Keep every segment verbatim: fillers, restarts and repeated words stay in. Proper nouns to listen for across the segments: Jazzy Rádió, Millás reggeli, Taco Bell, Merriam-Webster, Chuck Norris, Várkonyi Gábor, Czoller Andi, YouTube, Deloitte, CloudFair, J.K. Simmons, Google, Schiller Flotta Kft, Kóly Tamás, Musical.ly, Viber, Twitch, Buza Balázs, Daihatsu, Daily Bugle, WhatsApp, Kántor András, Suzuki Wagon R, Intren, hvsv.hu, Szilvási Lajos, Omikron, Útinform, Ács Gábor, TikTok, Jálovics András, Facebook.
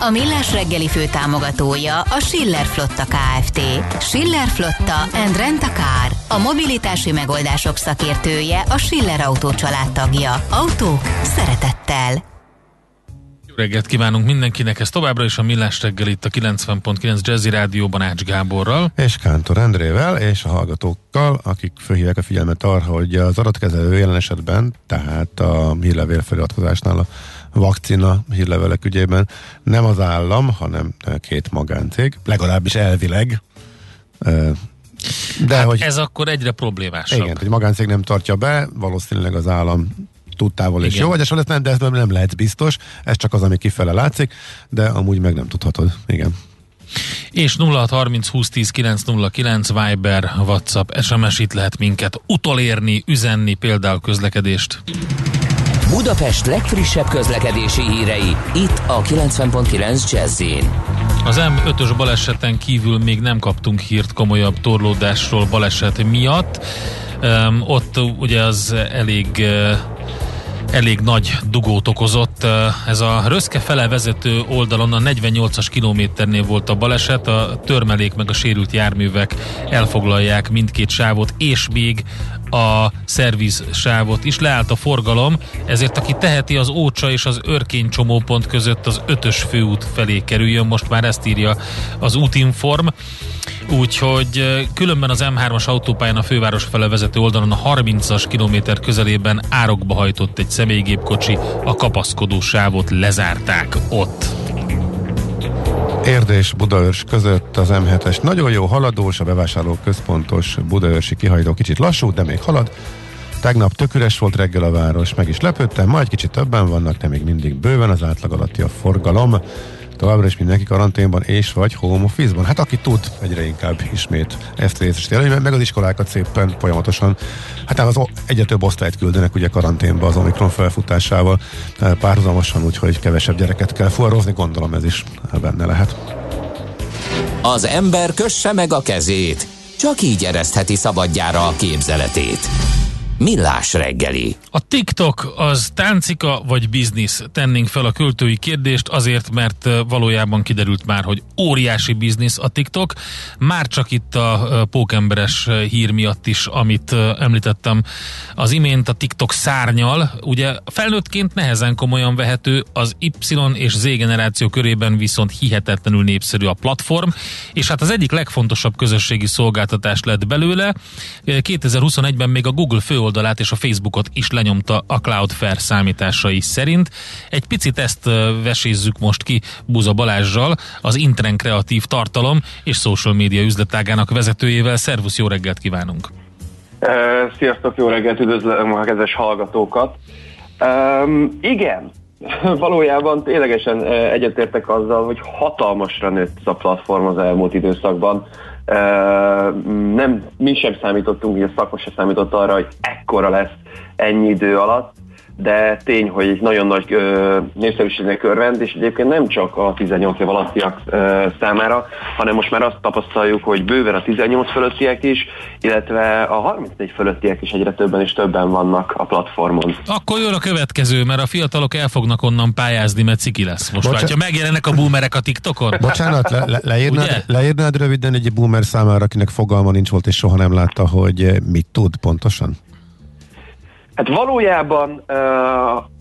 A Millás reggeli főtámogatója a Schiller Flotta Kft. Schiller Flotta and Rent a Car. A mobilitási megoldások szakértője, a Schiller Autó családtagja. Autók szeretettel. Jó reggelt kívánunk mindenkinek, ez továbbra is a Millás reggeli itt a kilencven egész kilenc Jazzy Rádióban Ács Gáborral. És Kántor Andrével és a hallgatókkal, akik fölhívják a figyelmet arra, hogy az adatkezelő jelen esetben, tehát a hírlevél feliratkozásnál a vakcina hírlevelek ügyében nem az állam, hanem két magáncég, legalábbis elvileg. De hát hogy ez akkor egyre problémásabb. Igen, hogy magáncég nem tartja be, valószínűleg az állam tudtával is jó, vagy esetleg nem, de ez nem lehet biztos, ez csak az, ami kifele látszik, de amúgy meg nem tudhatod. Igen. És nulla hat harminc húsz tíz kilenc nulla kilenc Viber, WhatsApp, es em es, itt lehet minket utolérni, üzenni, például közlekedést. Budapest legfrissebb közlekedési hírei, itt a kilencven egész kilenc Jazz-én. Az em ötös baleseten kívül még nem kaptunk hírt komolyabb torlódásról baleset miatt. Um, ott ugye az elég... Uh, elég nagy dugót okozott. Ez a Röszkefele vezető oldalon a negyvennyolcas kilométernél volt a baleset, a törmelék meg a sérült járművek elfoglalják mindkét sávot, és még a szerviz sávot is. Leállt a forgalom, ezért aki teheti, az Ócsa és az Örkény csomópont között az ötös főút felé kerüljön, most már ezt írja az Útinform. Úgyhogy különben az em hármas autópályán a főváros fele vezető oldalon a harmincas kilométer közelében árokba hajtott egy személygépkocsi, a kapaszkodó sávot lezárták ott. Érd és Budaörs között az em hetes nagyon jó haladós, a bevásárló központos budaörsi kihajtó kicsit lassú, de még halad. Tegnap tök üres volt reggel a város, meg is lepődtem, majd kicsit többen vannak, de még mindig bőven az átlag alatti a forgalom. Továbbra is mindenki karanténban és vagy home office-ban. Hát aki tud, egyre inkább ismét ezt részesíteni, meg az iskolákat szépen folyamatosan, hát az egyre több osztályt küldenek ugye karanténba az Omikron felfutásával párhuzamosan, úgyhogy kevesebb gyereket kell forrózni, gondolom ez is benne lehet. Az ember kösse meg a kezét, csak így eresztheti szabadjára a képzeletét. Millás reggeli. A TikTok az táncika vagy biznisz? Tennénk fel a költői kérdést azért, mert valójában kiderült már, hogy óriási biznisz a TikTok. Már csak itt a pókemberes hír miatt is, amit említettem az imént, a TikTok szárnyal. Ugye felnőttként nehezen komolyan vehető, az Y és Z generáció körében viszont hihetetlenül népszerű a platform, és hát az egyik legfontosabb közösségi szolgáltatás lett belőle. kétezer-huszonegyben még a Google főoldalát és a Facebookot is lenyomta a CloudFair számításai szerint. Egy picit ezt vesézzük most ki Buza Balázsral, az Intren kreatív tartalom és social média üzletágának vezetőjével. Szervusz, jó reggelt kívánunk! Sziasztok, jó reggelt, üdvözlöm a kedves hallgatókat! Um, igen, valójában ténylegesen egyetértek azzal, hogy hatalmasra nőtt a platform az elmúlt időszakban. Uh, nem, mi sem számítottunk, így a szakma sem számított arra, hogy ekkora lesz ennyi idő alatt, de tény, hogy egy nagyon nagy uh, népszerűségnek örvend, és egyébként nem csak a tizennyolc év alattiak uh, számára, hanem most már azt tapasztaljuk, hogy bőven a tizennyolc fölöttiek is, illetve a harmincnégy fölöttiek is egyre többen és többen vannak a platformon. Akkor jön a következő, mert a fiatalok el fognak onnan pályázni, mert ciki lesz most. Bocsán... Ha megjelennek a boomerek a TikTokon? Bocsánat, le- le- leírnád, leírnád röviden egy boomer számára, akinek fogalma nincs volt és soha nem látta, hogy mit tud pontosan? Hát valójában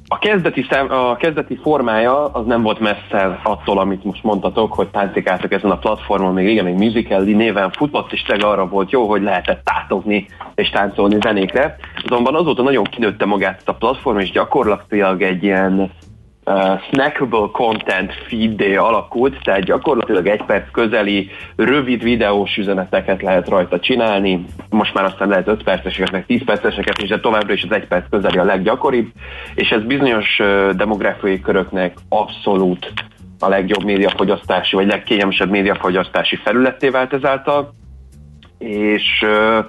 a kezdeti, szem, a kezdeti formája az nem volt messze attól, amit most mondtatok, hogy táncikáltak ezen a platformon, még igen, még Musical.ly néven futott, és tényleg arra volt jó, hogy lehetett tátogni és táncolni zenékre. Azonban azóta nagyon kinőtte magát a platform, és gyakorlatilag egy ilyen Uh, snackable content feed-dé alakult, tehát gyakorlatilag egy perc közeli rövid videós üzeneteket lehet rajta csinálni, most már aztán lehet öt perceseket, meg tíz perceseket is, de továbbra is az egy perc közeli a leggyakoribb, és ez bizonyos uh, demográfiai köröknek abszolút a legjobb médiafogyasztási, vagy legkényelmesebb médiafogyasztási felületté vált ezáltal, és uh,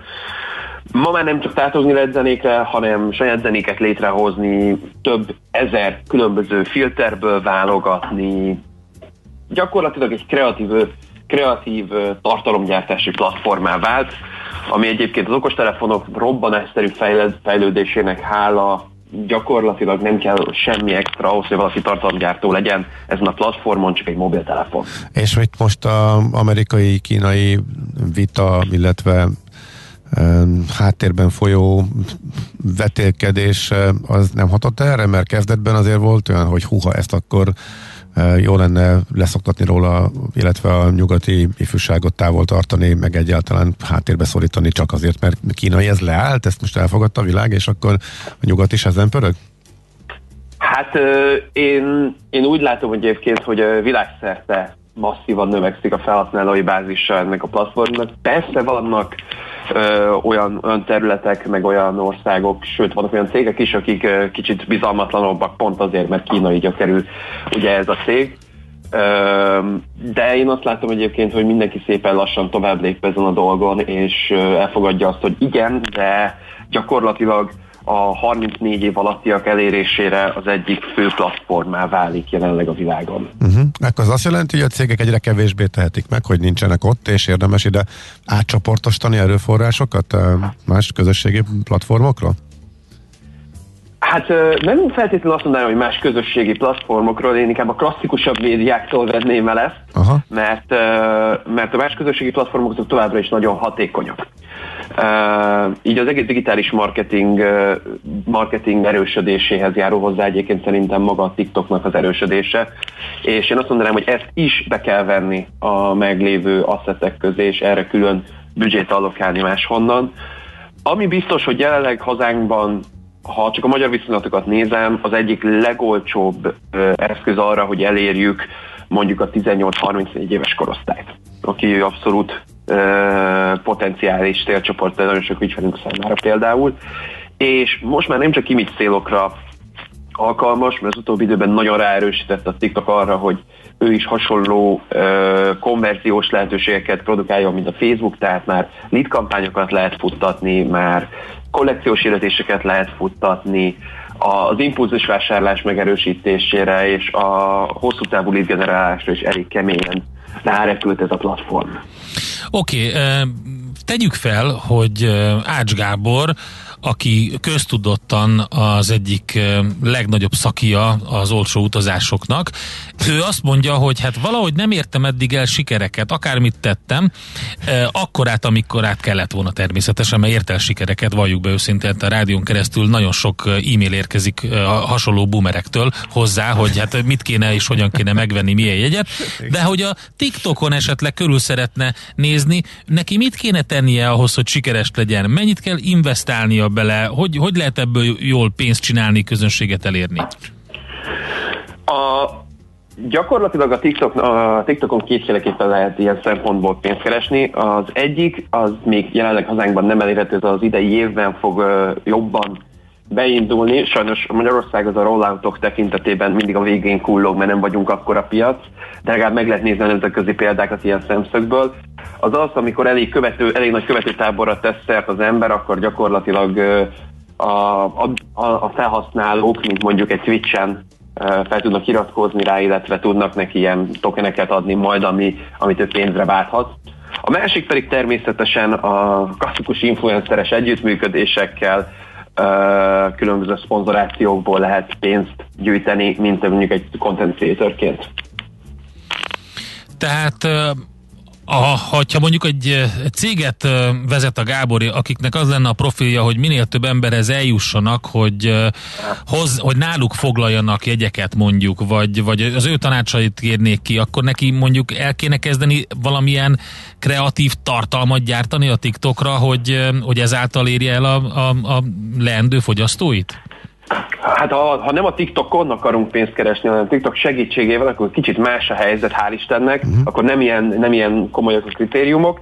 Ma már nem csak tátolni lehet zenékre, hanem saját zenéket létrehozni, több ezer különböző filterből válogatni. Gyakorlatilag egy kreatív, kreatív tartalomgyártási platformá vált, ami egyébként az okostelefonok robbanásszerű fejlődésének hála. Gyakorlatilag nem kell semmi extra ahhoz, hogy valaki tartalomgyártó legyen ezen a platformon, csak egy mobiltelefon. És itt most az amerikai-kínai vita, illetve um, háttérben folyó vetélkedés az nem hatott erre? Mert kezdetben azért volt olyan, hogy húha, ezt akkor uh, jó lenne leszoktatni róla, illetve a nyugati ifjúságot távol tartani, meg egyáltalán háttérbe szorítani csak azért, mert kínai ez leállt, ezt most elfogadta a világ, és akkor a nyugat is ezen pörög? Hát euh, én, én úgy látom egyébként, hogy világszerte masszívan növekszik a felhasználói bázisa ennek a platformnak. Persze vannak ö, olyan, olyan területek, meg olyan országok, sőt vannak olyan cégek is, akik ö, kicsit bizalmatlanabbak pont azért, mert Kína így kerül ugye ez a cég. Ö, de én azt látom egyébként, hogy mindenki szépen lassan tovább lép ezen a dolgon, és elfogadja azt, hogy igen, de gyakorlatilag a harmincnégy év alattiak elérésére az egyik fő platformá válik jelenleg a világon. Uh-huh. Ekkor az azt jelenti, hogy a cégek egyre kevésbé tehetik meg, hogy nincsenek ott, és érdemes ide átcsoportosítani erőforrásokat más közösségi platformokra? Hát nem feltétlenül azt mondanám, hogy más közösségi platformokról, én inkább a klasszikusabb médiáktól venném el ezt, Aha. mert, mert a más közösségi platformok azok továbbra is nagyon hatékonyak. Uh, így az egész digitális marketing, uh, marketing erősödéséhez járul hozzá egyébként szerintem maga a TikToknak az erősödése, és én azt mondanám, hogy ezt is be kell venni a meglévő asszetek közé, és erre külön büdzsét allokálni máshonnan. Ami biztos, hogy jelenleg hazánkban, ha csak a magyar viszonylatokat nézem, az egyik legolcsóbb uh, eszköz arra, hogy elérjük mondjuk a tizennyolc-harmincnégy éves korosztályt, aki abszolút potenciális célcsoport nagyon sok ügyfelünk számára például, és most már nem csak image célokra alkalmas, mert az utóbbi időben nagyon ráerősített a TikTok arra, hogy ő is hasonló ö, konverziós lehetőségeket produkálja, mint a Facebook, tehát már lead kampányokat lehet futtatni, már kollekciós hirdetéseket lehet futtatni, az impulzus vásárlás megerősítésére és a hosszú távú lead generálásra is elég keményen rárepült ez a platform. Oké, okay, tegyük fel, hogy Ács Gábor, aki köztudottan az egyik legnagyobb szakija az olcsó utazásoknak, ő azt mondja, hogy hát valahogy nem értem eddig el sikereket, akármit tettem, akkorát, amikor át kellett volna természetesen, mert ért el sikereket, valljuk be őszintén, a rádión keresztül nagyon sok e-mail érkezik hasonló boomerektől hozzá, hogy hát mit kéne és hogyan kéne megvenni, milyen jegyet, de hogy a TikTokon esetleg körül szeretne nézni, neki mit kéne tennie ahhoz, hogy sikeres legyen, mennyit kell investálnia bele, hogy, hogy lehet ebből jól pénzt csinálni, közönséget elérni? A, gyakorlatilag a, TikTok, a TikTokon kétféleképpen lehet ilyen szempontból pénzt keresni. Az egyik, az még jelenleg hazánkban nem elérhető, az idei évben fog ö, jobban beindulni. Sajnos Magyarország az a rolloutok tekintetében mindig a végén kullog, mert nem vagyunk akkora piac, de legalább meg lehet nézni a nemzetközi példákat ilyen szemszögből. Az az, amikor elég, követő, elég nagy követőtáborra tesz szert az ember, akkor gyakorlatilag a, a, a felhasználók, mint mondjuk egy Twitch-en fel tudnak iratkozni rá, illetve tudnak neki ilyen tokeneket adni majd, ami, amit ő pénzre válthat. A másik pedig természetesen a klasszikus influenceres együttműködésekkel, különböző szponzorációkból lehet pénzt gyűjteni, mint mondjuk egy content creatorként. Tehát ha mondjuk egy céget vezet a Gábor, akiknek az lenne a profilja, hogy minél több emberhez eljussanak, hogy, hoz, hogy náluk foglaljanak jegyeket mondjuk, vagy, vagy az ő tanácsait kérnék ki, akkor neki mondjuk el kéne kezdeni valamilyen kreatív tartalmat gyártani a TikTokra, hogy, hogy ezáltal érje el a, a, a leendő fogyasztóit? Hát ha, ha nem a TikTokon akarunk pénzt keresni, hanem a TikTok segítségével, akkor kicsit más a helyzet, hál' Istennek, uh-huh. akkor nem ilyen, nem ilyen komolyak a kritériumok.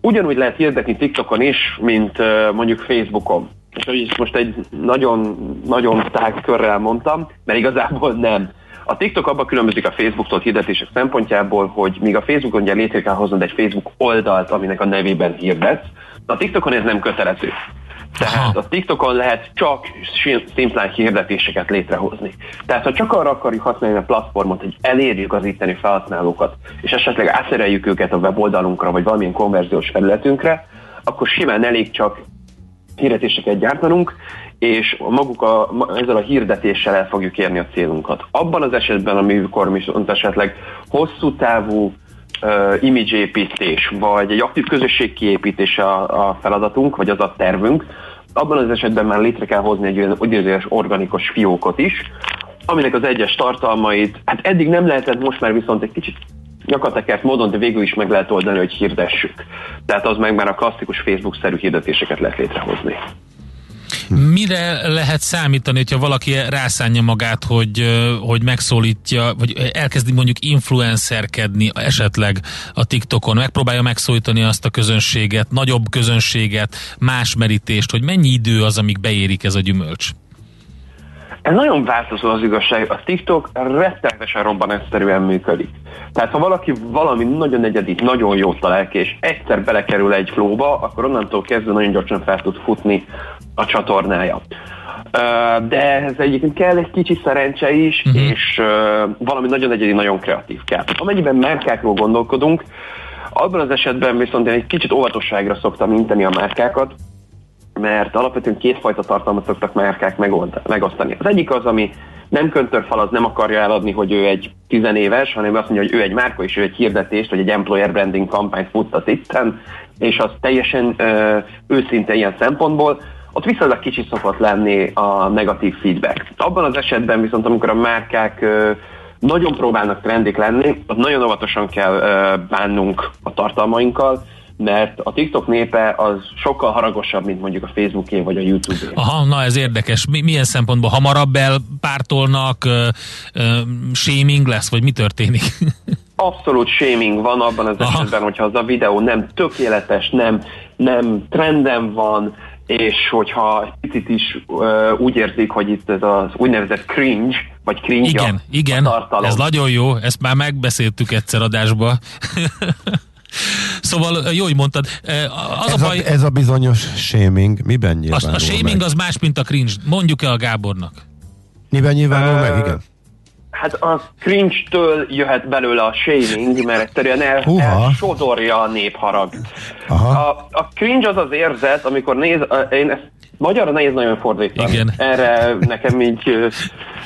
Ugyanúgy lehet hirdetni TikTokon is, mint uh, mondjuk Facebookon. És most egy nagyon, nagyon tág körrel mondtam, mert igazából nem. A TikTok abban különbözik a Facebooktól hirdetések szempontjából, hogy míg a Facebookon ugye létre kell hoznod egy Facebook oldalt, aminek a nevében hirdetsz, a TikTokon ez nem kötelező. Tehát a TikTokon lehet csak szimplán hirdetéseket létrehozni. Tehát ha csak arra akarjuk használni a platformot, hogy elérjük az itteni felhasználókat, és esetleg átszereljük őket a weboldalunkra, vagy valamilyen konverziós felületünkre, akkor simán elég csak hirdetéseket gyártanunk, és maguk a, ezzel a hirdetéssel el fogjuk érni a célunkat. Abban az esetben, amikor viszont esetleg hosszú távú uh, image építés, vagy egy aktív közösség kiépítése a, a feladatunk, vagy az a tervünk, abban az esetben már létre kell hozni egy olyan úgynevezett organikus fiókot is, aminek az egyes tartalmait, hát eddig nem lehetett, most már viszont egy kicsit nyakatekert módon, de végül is meg lehet oldani, hogy hirdessük. Tehát az meg már a klasszikus Facebook-szerű hirdetéseket lehet létrehozni. Mire lehet számítani, hogyha valaki rászánja magát, hogy, hogy megszólítja, vagy elkezdi mondjuk influencerkedni esetleg a TikTokon, megpróbálja megszólítani azt a közönséget, nagyobb közönséget, más merítést, hogy mennyi idő az, amíg beérik ez a gyümölcs? Ez nagyon változó az igazság. A TikTok rettenetesen robbanásszerűen működik. Tehát ha valaki valami nagyon egyedi, nagyon jót talál ki, és egyszer belekerül egy flóba, akkor onnantól kezdve nagyon gyorsan fel tud futni a csatornája. De ez egyébként kell egy kicsi szerencse is, uh-huh. és valami nagyon egyedi, nagyon kreatív kell. Amennyiben márkákról gondolkodunk, abban az esetben viszont én egy kicsit óvatosságra szoktam inteni a márkákat, mert alapvetően kétfajta tartalmat szoktak márkák megosztani. Az egyik az, ami nem köntörfal, az nem akarja eladni, hogy ő egy tizenéves, hanem azt mondja, hogy ő egy márka, és ő egy hirdetést, vagy egy employer branding kampányt futtat itten, és az teljesen ö, őszinte ilyen szempontból. Ott viszonylag kicsit szokott lenni a negatív feedback. Abban az esetben viszont, amikor a márkák ö, nagyon próbálnak trendik lenni, ott nagyon óvatosan kell ö, bánnunk a tartalmainkkal, mert a TikTok népe az sokkal haragosabb, mint mondjuk a Facebooké vagy a YouTube-é. Aha, na ez érdekes. Mi, milyen szempontból? Hamarabb elpártolnak, ö, ö, shaming lesz, vagy mi történik? Abszolút shaming van abban az Aha. esetben, hogyha az a videó nem tökéletes, nem, nem trenden van, és hogyha picit is ö, úgy érzik, hogy itt ez az úgynevezett cringe, vagy cringe igen, a, igen. a tartalom. Ez nagyon jó, ezt már megbeszéltük egyszer adásba. Szóval jó, hogy mondtad. Az ez, a baj, a, ez a bizonyos shaming miben nyilvánul meg? A shaming meg? Az más, mint a cringe. Mondjuk el a Gábornak. Miben nyilvánul uh, meg, igen? Hát a cringe-től jöhet belőle a shaming, mert egyszerűen el, elsodorja a népharag. A, a cringe az az érzet, amikor néz... Én ezt magyarra nehéz nagyon fordítani. Igen. Erre nekem így ö,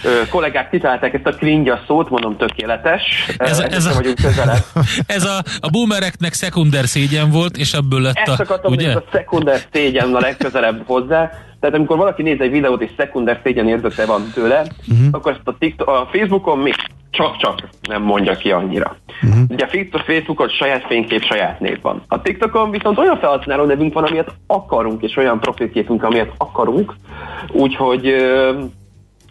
ö, kollégák titálták ezt a cringe szót, mondom tökéletes. Ez, ez, ez, a, ez a, a boomereknek szekunder szégyen volt, és ebből lett ezt a... Ezt akartam, ugye? Hogy ez a szekunder szégyen a legközelebb hozzá. Tehát amikor valaki néz egy videót, és szekunder szégyen érzete van tőle, uh-huh. akkor ezt a, TikTok, a Facebookon még csak-csak nem mondja ki annyira. Uh-huh. Ugye a Facebookon saját fénykép, saját név van. A TikTokon viszont olyan felhasználó nevünk van, amilyet akarunk, és olyan profilképünk, amilyet akarunk, úgyhogy ö,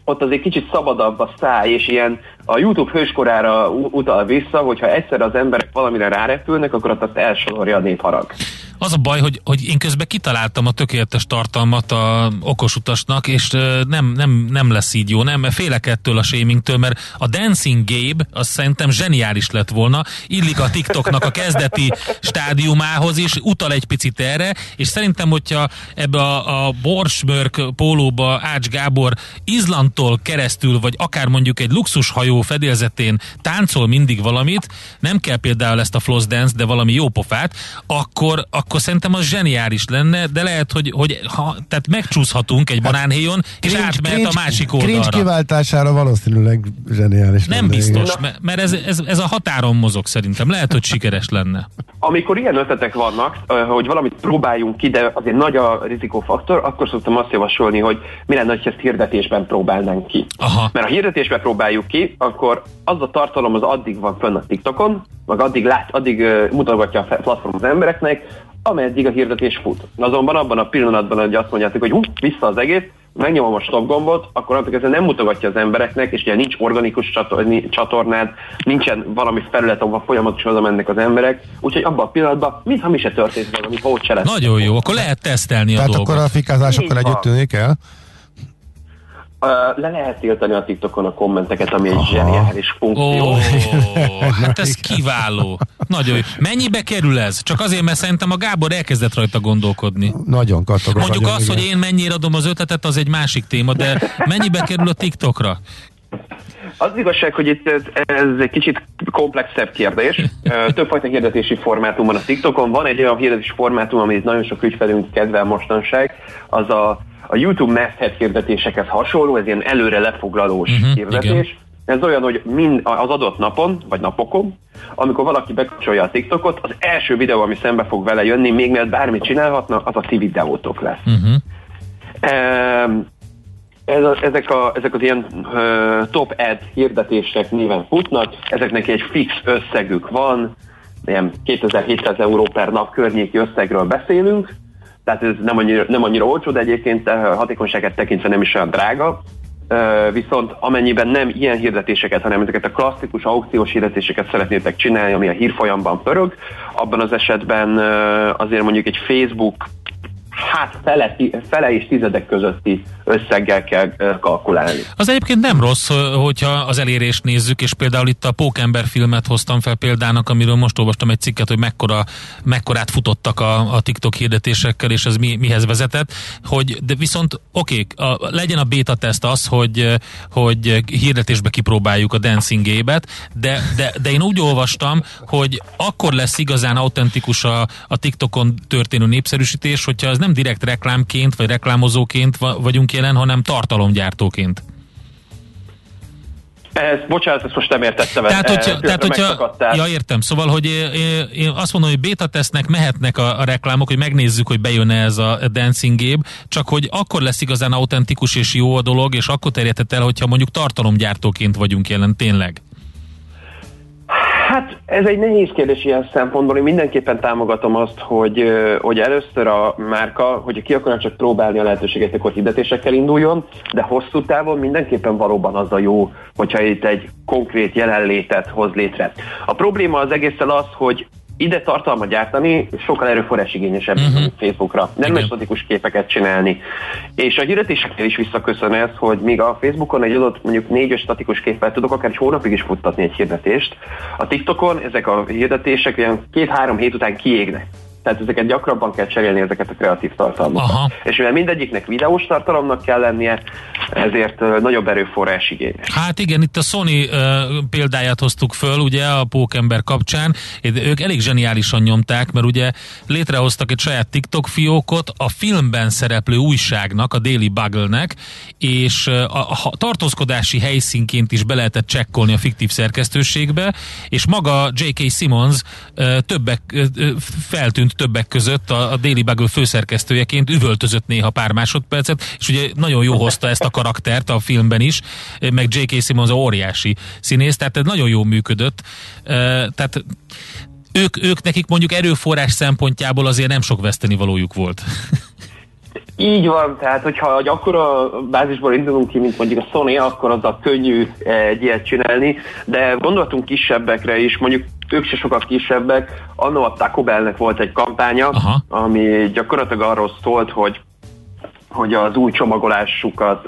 ott azért kicsit szabadabb a száj, és ilyen a YouTube hőskorára utal vissza, hogyha egyszer az emberek valamire rárepülnek, akkor ott azt elsorolja a népharag. Az a baj, hogy, hogy én közben kitaláltam a tökéletes tartalmat a okosutasnak, és nem, nem, nem lesz így jó, nem? Félek ettől a shamingtől, mert a Dancing Gabe az szerintem zseniális lett volna, illik a TikToknak a kezdeti stádiumához is, utal egy picit erre, és szerintem, hogyha ebbe a, a Borsmörk pólóba Ács Gábor Izlandtól keresztül, vagy akár mondjuk egy luxushajó fedélzetén táncol mindig valamit, nem kell például ezt a floss dance, de valami jó pofát, akkor akkor szerintem az zseniális lenne, de lehet, hogy, hogy ha, tehát megcsúszhatunk egy banánhéjon, és cringe, átmehet cringe, a másik oldalra. Cringe kiváltására valószínűleg zseniális nem lenne. Nem biztos, igen. mert ez, ez, ez a határon mozog szerintem. Lehet, hogy sikeres lenne. Amikor ilyen ötletek vannak, hogy valamit próbáljunk ki, de azért nagy a rizikófaktor, akkor szoktam azt javasolni, hogy mi lenne, hogy ezt hirdetésben próbálnánk ki. Aha. Mert ha hirdetésben próbáljuk ki, akkor az a tartalom az addig van fönn a TikTokon, meg addig, lát, addig uh, mutatgatja a platform az embereknek, ameddig a hirdetés fut. Azonban abban a pillanatban, hogy azt mondjátok, hogy hú, vissza az egész, megnyomom a stop gombot, akkor annak ezen nem mutogatja az embereknek, és ugye nincs organikus csatornád, nincsen valami felület, ahol folyamatosan oda mennek az emberek, úgyhogy abban a pillanatban mintha mi se történt valami, ha ott se lesz. Nagyon jó, akkor lehet tesztelni a dolgot. Tehát akkor a fikázásokkal együtt tűnik el? Le lehet tiltani a TikTokon a kommenteket, ami egy zseniális funkció. Oh, hát ez kiváló. Nagyon jó. Mennyibe kerül ez? Csak azért, mert szerintem a Gábor elkezdett rajta gondolkodni. Nagyon kattog. Mondjuk az, igen. Hogy én mennyire adom az ötletet, az egy másik téma, de mennyibe kerül a TikTokra? Az igazság, hogy itt ez, ez egy kicsit komplexebb kérdés. Többfajta hirdetési formátum van a TikTokon. Van egy olyan hirdetési formátum, amit nagyon sok ügyfelünk kedvel mostanság, az a A YouTube Masthead hirdetésekhez hasonló, ez ilyen előre lefoglalós uh-huh, hirdetés. Igen. Ez olyan, hogy mind az adott napon, vagy napokon, amikor valaki bekapcsolja a TikTokot, az első videó, ami szembe fog vele jönni, még mert bármit csinálhatna, az a ti videótok lesz. Uh-huh. Um, Ez a, ezek, a, ezek az ilyen uh, top ad hirdetések néven futnak, ezeknek egy fix összegük van, ilyen kétezer-hétszáz euró per nap környéki összegről beszélünk, tehát ez nem annyira, nem annyira olcsó, de egyébként hatékonyságát tekintve nem is olyan drága, uh, viszont amennyiben nem ilyen hirdetéseket, hanem ezeket a klasszikus aukciós hirdetéseket szeretnétek csinálni, ami a hírfolyamban pörög, abban az esetben uh, azért mondjuk egy Facebook hát fele, fele és tizedek közötti összeggel kell kalkulálni. Az egyébként nem rossz, hogyha az elérést nézzük, és például itt a Pókember filmet hoztam fel példának, amiről most olvastam egy cikket, hogy mekkora, mekkorát futottak a, a TikTok hirdetésekkel, és ez mi, mihez vezetett, hogy de viszont oké, a, legyen a beta teszt az, hogy, hogy hirdetésbe kipróbáljuk a Dancing Ape-et, de, de, de én úgy olvastam, hogy akkor lesz igazán autentikus a, a TikTokon történő népszerűsítés, hogyha az nem direkt reklámként, vagy reklámozóként vagyunk jelen, hanem tartalomgyártóként. Ez, bocsánat, ezt most nem értettem. Tehát, hogyha, e, tehát, hogyha ja, értem. Szóval, hogy én, én azt mondom, hogy beta tesznek, mehetnek a, a reklámok, hogy megnézzük, hogy bejön-e ez a Dancing Ape, csak hogy akkor lesz igazán autentikus és jó a dolog, és akkor terjedhet el, hogyha mondjuk tartalomgyártóként vagyunk jelen, tényleg. Hát ez egy nehéz kérdés ilyen szempontból, én mindenképpen támogatom azt, hogy, hogy először a márka, hogyha ki akarja csak próbálni a lehetőséget, akkor hirdetésekkel induljon, de hosszú távon mindenképpen valóban az a jó, hogyha itt egy konkrét jelenlétet hoz létre. A probléma az egészen az, hogy ide tartalmat gyártani sokkal erőforrás igényesebb, mint uh-huh. Facebookra. Nem exotikus képeket csinálni. És a hirdetéseknél is visszaköszön ez, hogy míg a Facebookon egy adott mondjuk négy-öt statikus képpel tudok akár egy hónapig is futtatni egy hirdetést, a TikTokon ezek a hirdetések ilyen két-három hét után kiégnek. Tehát ezeket gyakrabban kell cserélni, ezeket a kreatív tartalmakat. Aha. És mivel mindegyiknek videós tartalomnak kell lennie, ezért nagyobb erőforrás igényes. Hát igen, itt a Sony uh, példáját hoztuk föl, ugye a Pókember kapcsán, ők elég zseniálisan nyomták, mert ugye létrehoztak egy saját TikTok fiókot a filmben szereplő újságnak, a Daily Bugle-nek, és a tartózkodási helyszínként is be lehetett csekkolni a fiktív szerkesztőségbe, és maga jé ká. Simmons uh, többek uh, feltűnt többek között a Daily Bugle főszerkesztőjeként, üvöltözött néha pár másodpercet, és ugye nagyon jó hozta ezt a karaktert a filmben is, meg jé ká. Simmons óriási színész, tehát ez nagyon jól működött. Tehát ők, ők nekik mondjuk erőforrás szempontjából azért nem sok vesztenivalójuk volt. Így van, tehát hogyha egy akkora bázisból indulunk ki, mint mondjuk a Sony, akkor az a könnyű egy ilyet csinálni, de gondoltunk kisebbekre is, mondjuk ők se sokkal kisebbek, anno a Taco Bellnek volt egy kampánya, aha. ami gyakorlatilag arról szólt, hogy hogy az új csomagolásukat,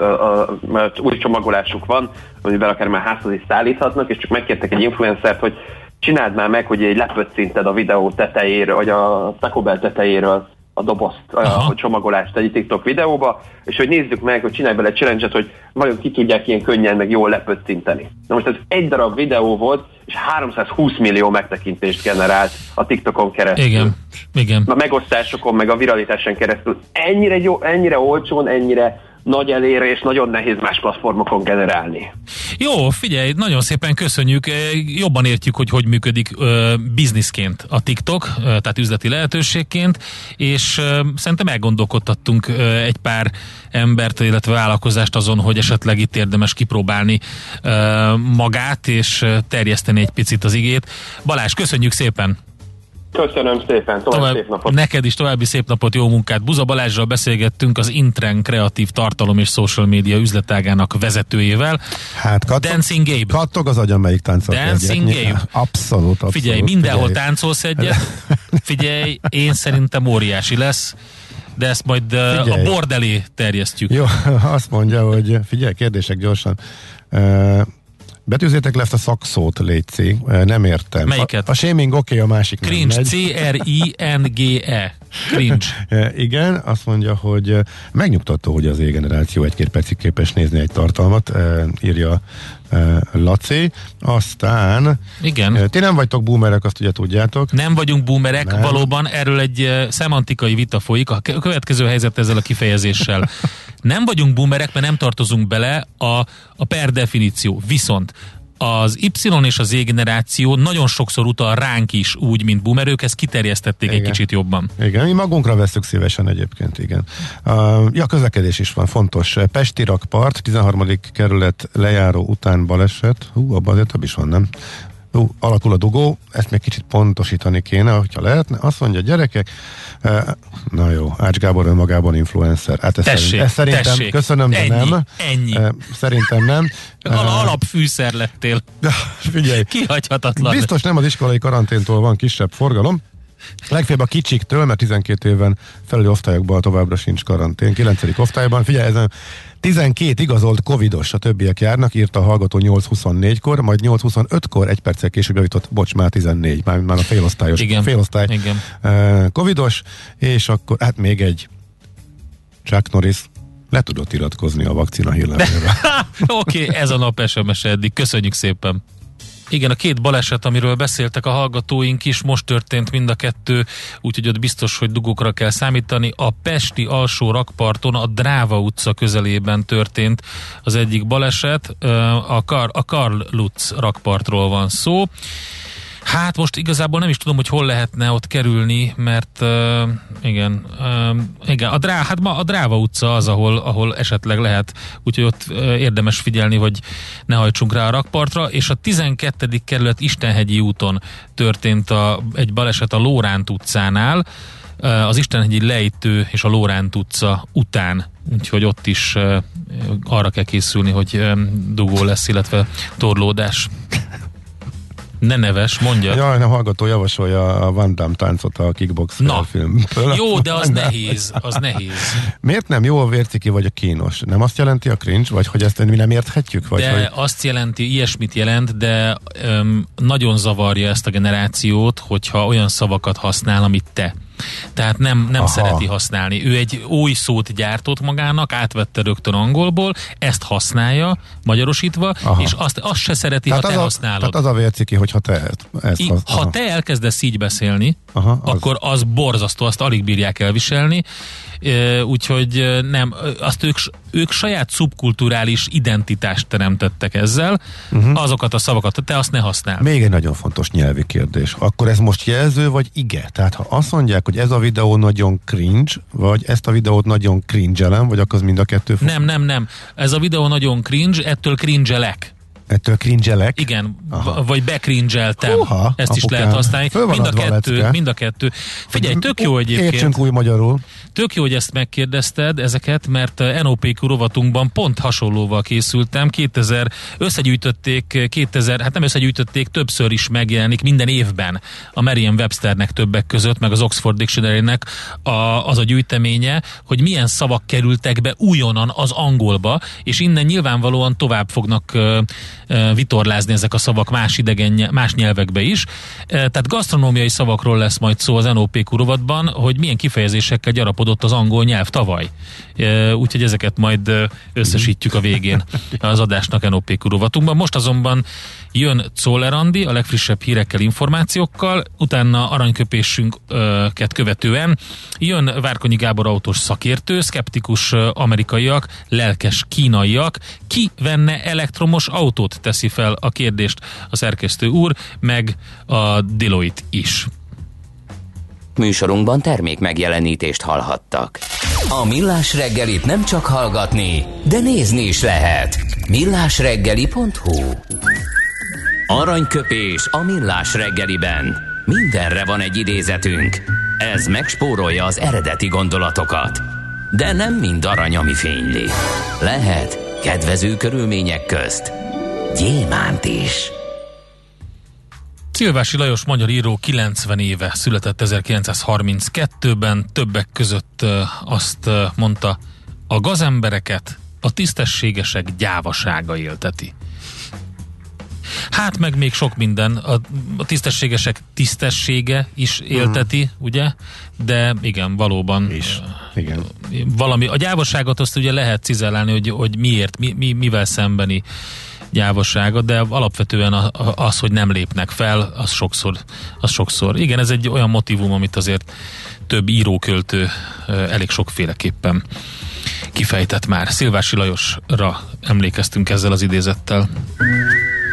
mert új csomagolásuk van, amivel akár már házhoz is szállíthatnak, és csak megkértek egy influencert, hogy csináld már meg, hogy egy lepöccinted a videó tetejéről, vagy a Taco Bell tetejéről a dobozt, aha. a csomagolást egy TikTok videóba, és hogy nézzük meg, hogy csinálj bele egy challenge-et, hogy vajon ki tudják ilyen könnyen meg jól lepöccinteni. Na most ez egy darab videó volt, és háromszázhúsz millió megtekintést generált a TikTokon keresztül. Igen, igen. A megosztásokon, meg a viralitáson keresztül. Ennyire jó, ennyire olcsón, ennyire nagy elérés, nagyon nehéz más platformokon generálni. Jó, figyelj, nagyon szépen köszönjük, jobban értjük, hogy hogy működik ö, bizniszként a TikTok, ö, tehát üzleti lehetőségként, és ö, szerintem elgondolkodtattunk ö, egy pár embert, illetve vállalkozást azon, hogy esetleg itt érdemes kipróbálni ö, magát, és terjeszteni egy picit az igét. Balázs, köszönjük szépen! Köszönöm szépen, további Tovább, szép napot. Neked is további szép napot, jó munkát. Buza Balázsral beszélgettünk, az Intren kreatív tartalom és social média üzletágának vezetőjével. Hát kattog, Dancing Gabe. Kattog az agyam, melyik táncol Dancing egyet. Gabe. Abszolút, abszolút. Figyelj, mindenhol figyelj. táncolsz egyet. Figyelj, én szerintem óriási lesz. de ezt majd figyelj. A bord elé terjesztjük. Jó, azt mondja, hogy figyelj, kérdések gyorsan. Betűzzétek le ezt a szakszót, létszik. Nem értem. Melyiket? A, a shaming oké, okay, a másik cringe, nem megy. C-R-I-N-G-E. Cringe. Igen, azt mondja, hogy megnyugtató, hogy az E-generáció egy-két percig képes nézni egy tartalmat, írja Laci. Aztán... Igen. Ti nem vagytok boomerek, azt ugye tudjátok. Nem vagyunk boomerek, nem. Valóban erről egy szemantikai vita folyik. A következő helyzet ezzel a kifejezéssel. Nem vagyunk boomerek, mert nem tartozunk bele a, a per definíció. Viszont az Y és az Z generáció nagyon sokszor utal ránk is úgy, mint boomerők, ezt kiterjesztették igen. egy kicsit jobban. Igen, mi magunkra veszük szívesen egyébként, igen. Uh, ja, közlekedés is van, fontos. Pesti rakpart, tizenharmadik kerület lejáró után baleset. Hú, abban azért több is van, nem? Hú, alakul a dugó, ezt még kicsit pontosítani kéne, hogyha lehetne. Azt mondja, gyerekek, uh, na jó, Ács Gábor önmagában influencer. Hát ez tessék, ez szerintem, tessék. Köszönöm, de ennyi, nem. Ennyi. Uh, szerintem nem. Al- alapfűszer lettél. Figyelj. Kihagyhatatlan. Biztos nem az iskolai karanténtól van kisebb forgalom. Legfőbb a kicsiktől, mert tizenkét éven felüli osztályokban továbbra sincs karantén. kilencedik osztályban, figyelj, ezen tizenkét igazolt covidos, a többiek járnak, írta a hallgató nyolc huszonnégykor, majd nyolc huszonötkor, egy perccel később javított, bocs, már tizennégy, már, már a félosztályos, igen, félosztály igen. Uh, covidos, és akkor, hát még egy Chuck Norris le tudott iratkozni a vakcina hírlevélre. Oké, okay, ez a nap es em es eddig, köszönjük szépen! Igen, a két baleset, amiről beszéltek a hallgatóink is, most történt mind a kettő, úgyhogy ott biztos, hogy dugókra kell számítani. A pesti alsó rakparton a Dráva utca közelében történt az egyik baleset, a, Kar- a Karl Lutz rakpartról van szó. Hát most igazából nem is tudom, hogy hol lehetne ott kerülni, mert uh, igen, uh, igen a, drá, hát ma a Dráva utca az, ahol, ahol esetleg lehet, úgyhogy ott uh, érdemes figyelni, hogy ne hajtsunk rá a rakpartra, és a tizenkettedik kerület Istenhegyi úton történt a, egy baleset a Lóránt utcánál, uh, az Istenhegyi lejtő és a Lóránt utca után, úgyhogy ott is uh, arra kell készülni, hogy um, dugó lesz, illetve torlódás. Ne neves, mondja. Jaj, nem, hallgató javasolja a Van Damme táncot a kickbox filmből. Jó, de az nehéz, az nehéz. Miért nem jó a vérciki vagy a kínos? Nem azt jelenti a cringe, vagy hogy ezt mi nem érthetjük? Vagy de hogy... azt jelenti, ilyesmit jelent, de öm, nagyon zavarja ezt a generációt, hogyha olyan szavakat használ, amit te. Tehát nem, nem szereti használni. Ő egy új szót gyártott magának, átvette rögtön angolból, ezt használja, magyarosítva, aha. és azt, azt se szereti, tehát ha te a, használod. Tehát az a vérciki, hogyha te ezt I, használod. Ha te elkezdesz így beszélni, aha, az. akkor az borzasztó, azt alig bírják elviselni, úgyhogy nem, azt ők, ők saját szubkulturális identitást teremtettek ezzel, uh-huh. azokat a szavakat, te azt ne használ. Még egy nagyon fontos nyelvi kérdés. Akkor ez most jelző, vagy ige? Tehát ha azt mondják, hogy ez a videó nagyon cringe, vagy ezt a videót nagyon cringe-elem, vagy akkor az mind a kettő fog? Nem, nem, nem. Ez a videó nagyon cringe, ettől cringe-elek. Ettől cringe-elek? Igen, aha. vagy bekringe-eltem. Húha, ezt is apukám. Lehet használni. Mind a kettő, mind a kettő. Figyelj, tök jó egyébként. Értsünk új magyarul. Tök jó, hogy ezt megkérdezted, ezeket, mert en o pé kú rovatunkban pont hasonlóval készültem. kétezer összegyűjtötték, kétezer, hát nem összegyűjtötték, többször is megjelenik minden évben a Merriam-Websternek többek között, meg az Oxford Dictionary-nek a, az a gyűjteménye, hogy milyen szavak kerültek be újonnan az angolba, és innen nyilvánvalóan tovább fognak vitorlázni ezek a szavak más idegen, más nyelvekbe is. Tehát gasztronómiai szavakról lesz majd szó az en o pé kú rovatban, hogy milyen kifejezésekkel gyarapodott az angol nyelv tavaly. Úgyhogy ezeket majd összesítjük a végén az adásnak en o pé kú rovatunkban. Most azonban jön Czoller Andi a legfrissebb hírekkel, információkkal, utána aranyköpésünket követően jön Várkonyi Gábor autós szakértő, szkeptikus amerikaiak, lelkes kínaiak, ki venne elektromos autót? Teszi fel a kérdést a szerkesztő úr, meg a Deloitte is. Műsorunkban termék megjelenítést hallhattak. A Millás reggelit nem csak hallgatni, de nézni is lehet. millás reggeli pont hu Aranyköpés a Millás reggeliben. Mindenre van egy idézetünk. Ez megspórolja az eredeti gondolatokat. De nem mind arany, ami fényli. Lehet kedvező körülmények közt gyémánt is. Szilvási Lajos magyar író kilencven éve született ezerkilencszázharminckettőben, többek között azt mondta, a gazembereket a tisztességesek gyávasága élteti. Hát meg még sok minden, a tisztességesek tisztessége is élteti, mm. ugye? De igen, valóban is. Igen. Valami, a gyávaságot azt ugye lehet cizellálni, hogy, hogy miért, mi, mi, mivel szembeni gyávasága, de alapvetően az, hogy nem lépnek fel, az sokszor, az sokszor. Igen, ez egy olyan motivum, amit azért több íróköltő elég sokféleképpen kifejtett már. Szilvási Lajosra emlékeztünk ezzel az idézettel.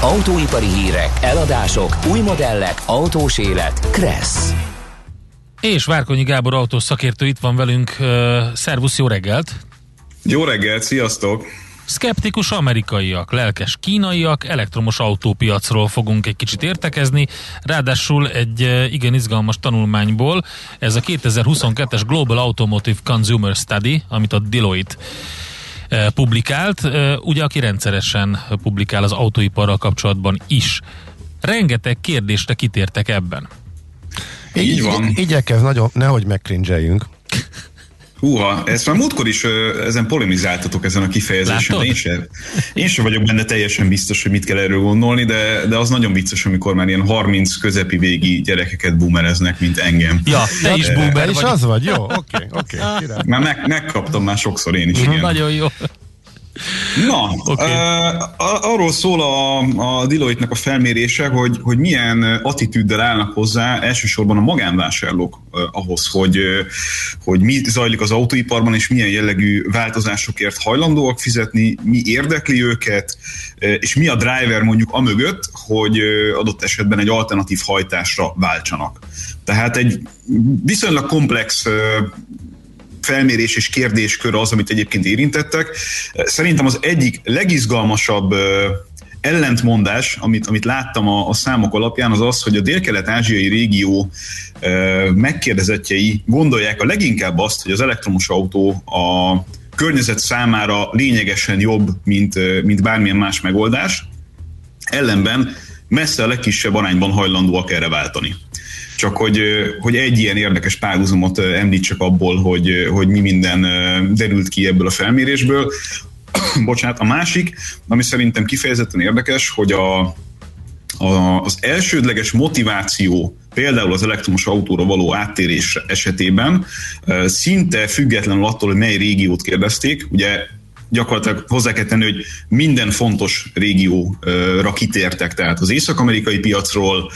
Autóipari hírek, eladások, új modellek, autós élet, Kressz. És Várkonyi Gábor autós szakértő itt van velünk. Szervusz, jó reggelt! Jó reggelt, sziasztok! Szkeptikus amerikaiak, lelkes kínaiak, elektromos autópiacról fogunk egy kicsit értekezni, ráadásul egy igen izgalmas tanulmányból, ez a kétezer-huszonkettes Global Automotive Consumer Study, amit a Deloitte publikált, ugye aki rendszeresen publikál az autóiparral kapcsolatban is. Rengeteg kérdésre kitértek ebben. Így, így van. Igyekez, nagyon, nehogy megkrincseljünk. Húha, ezt már múltkor is ezen polemizáltatok, ezen a kifejezésen. Én sem, én sem vagyok benne teljesen biztos, hogy mit kell erről gondolni, de, de az nagyon vicces, amikor már ilyen harminc közepi végi gyerekeket boomereznek, mint engem. Ja, te is boomer vagy. És az vagy, jó, oké, okay, oké. Okay, már meg, megkaptam már sokszor én is, igen. Nagyon jó. Na, okay. uh, arról szól a, a Deloitte-nek a felmérése, hogy, hogy milyen attitűddel állnak hozzá elsősorban a magánvásárlók uh, ahhoz, hogy, uh, hogy mi zajlik az autóiparban, és milyen jellegű változásokért hajlandóak fizetni, mi érdekli őket, uh, és mi a driver mondjuk amögött, hogy uh, adott esetben egy alternatív hajtásra váltsanak. Tehát egy viszonylag komplex uh, felmérés és kérdéskör az, amit egyébként érintettek. Szerintem az egyik legizgalmasabb ellentmondás, amit, amit láttam a, a számok alapján, az az, hogy a délkelet-ázsiai régió megkérdezettjei gondolják a leginkább azt, hogy az elektromos autó a környezet számára lényegesen jobb, mint, mint bármilyen más megoldás. Ellenben messze a legkisebb arányban hajlandóak erre váltani. Csak hogy, hogy egy ilyen érdekes párhuzamot említsek abból, hogy, hogy mi minden derült ki ebből a felmérésből. Bocsánat, a másik, ami szerintem kifejezetten érdekes, hogy a, a, az elsődleges motiváció például az elektromos autóra való áttérés esetében szinte függetlenül attól, hogy mely régiót kérdezték, ugye gyakorlatilag hozzá kell tenni, hogy minden fontos régióra kitértek, tehát az észak-amerikai piacról,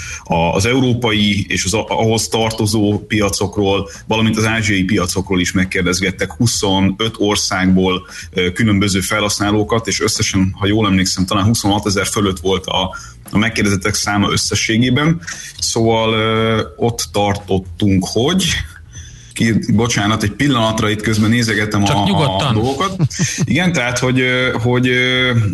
az európai és az ahhoz tartozó piacokról, valamint az ázsiai piacokról is megkérdezgettek huszonöt országból különböző felhasználókat, és összesen, ha jól emlékszem, talán huszonhatezer fölött volt a, a megkérdezettek száma összességében. Szóval ott tartottunk, hogy... Bocsánat, egy pillanatra itt közben nézegetem a, a dolgokat. Igen, tehát, hogy, hogy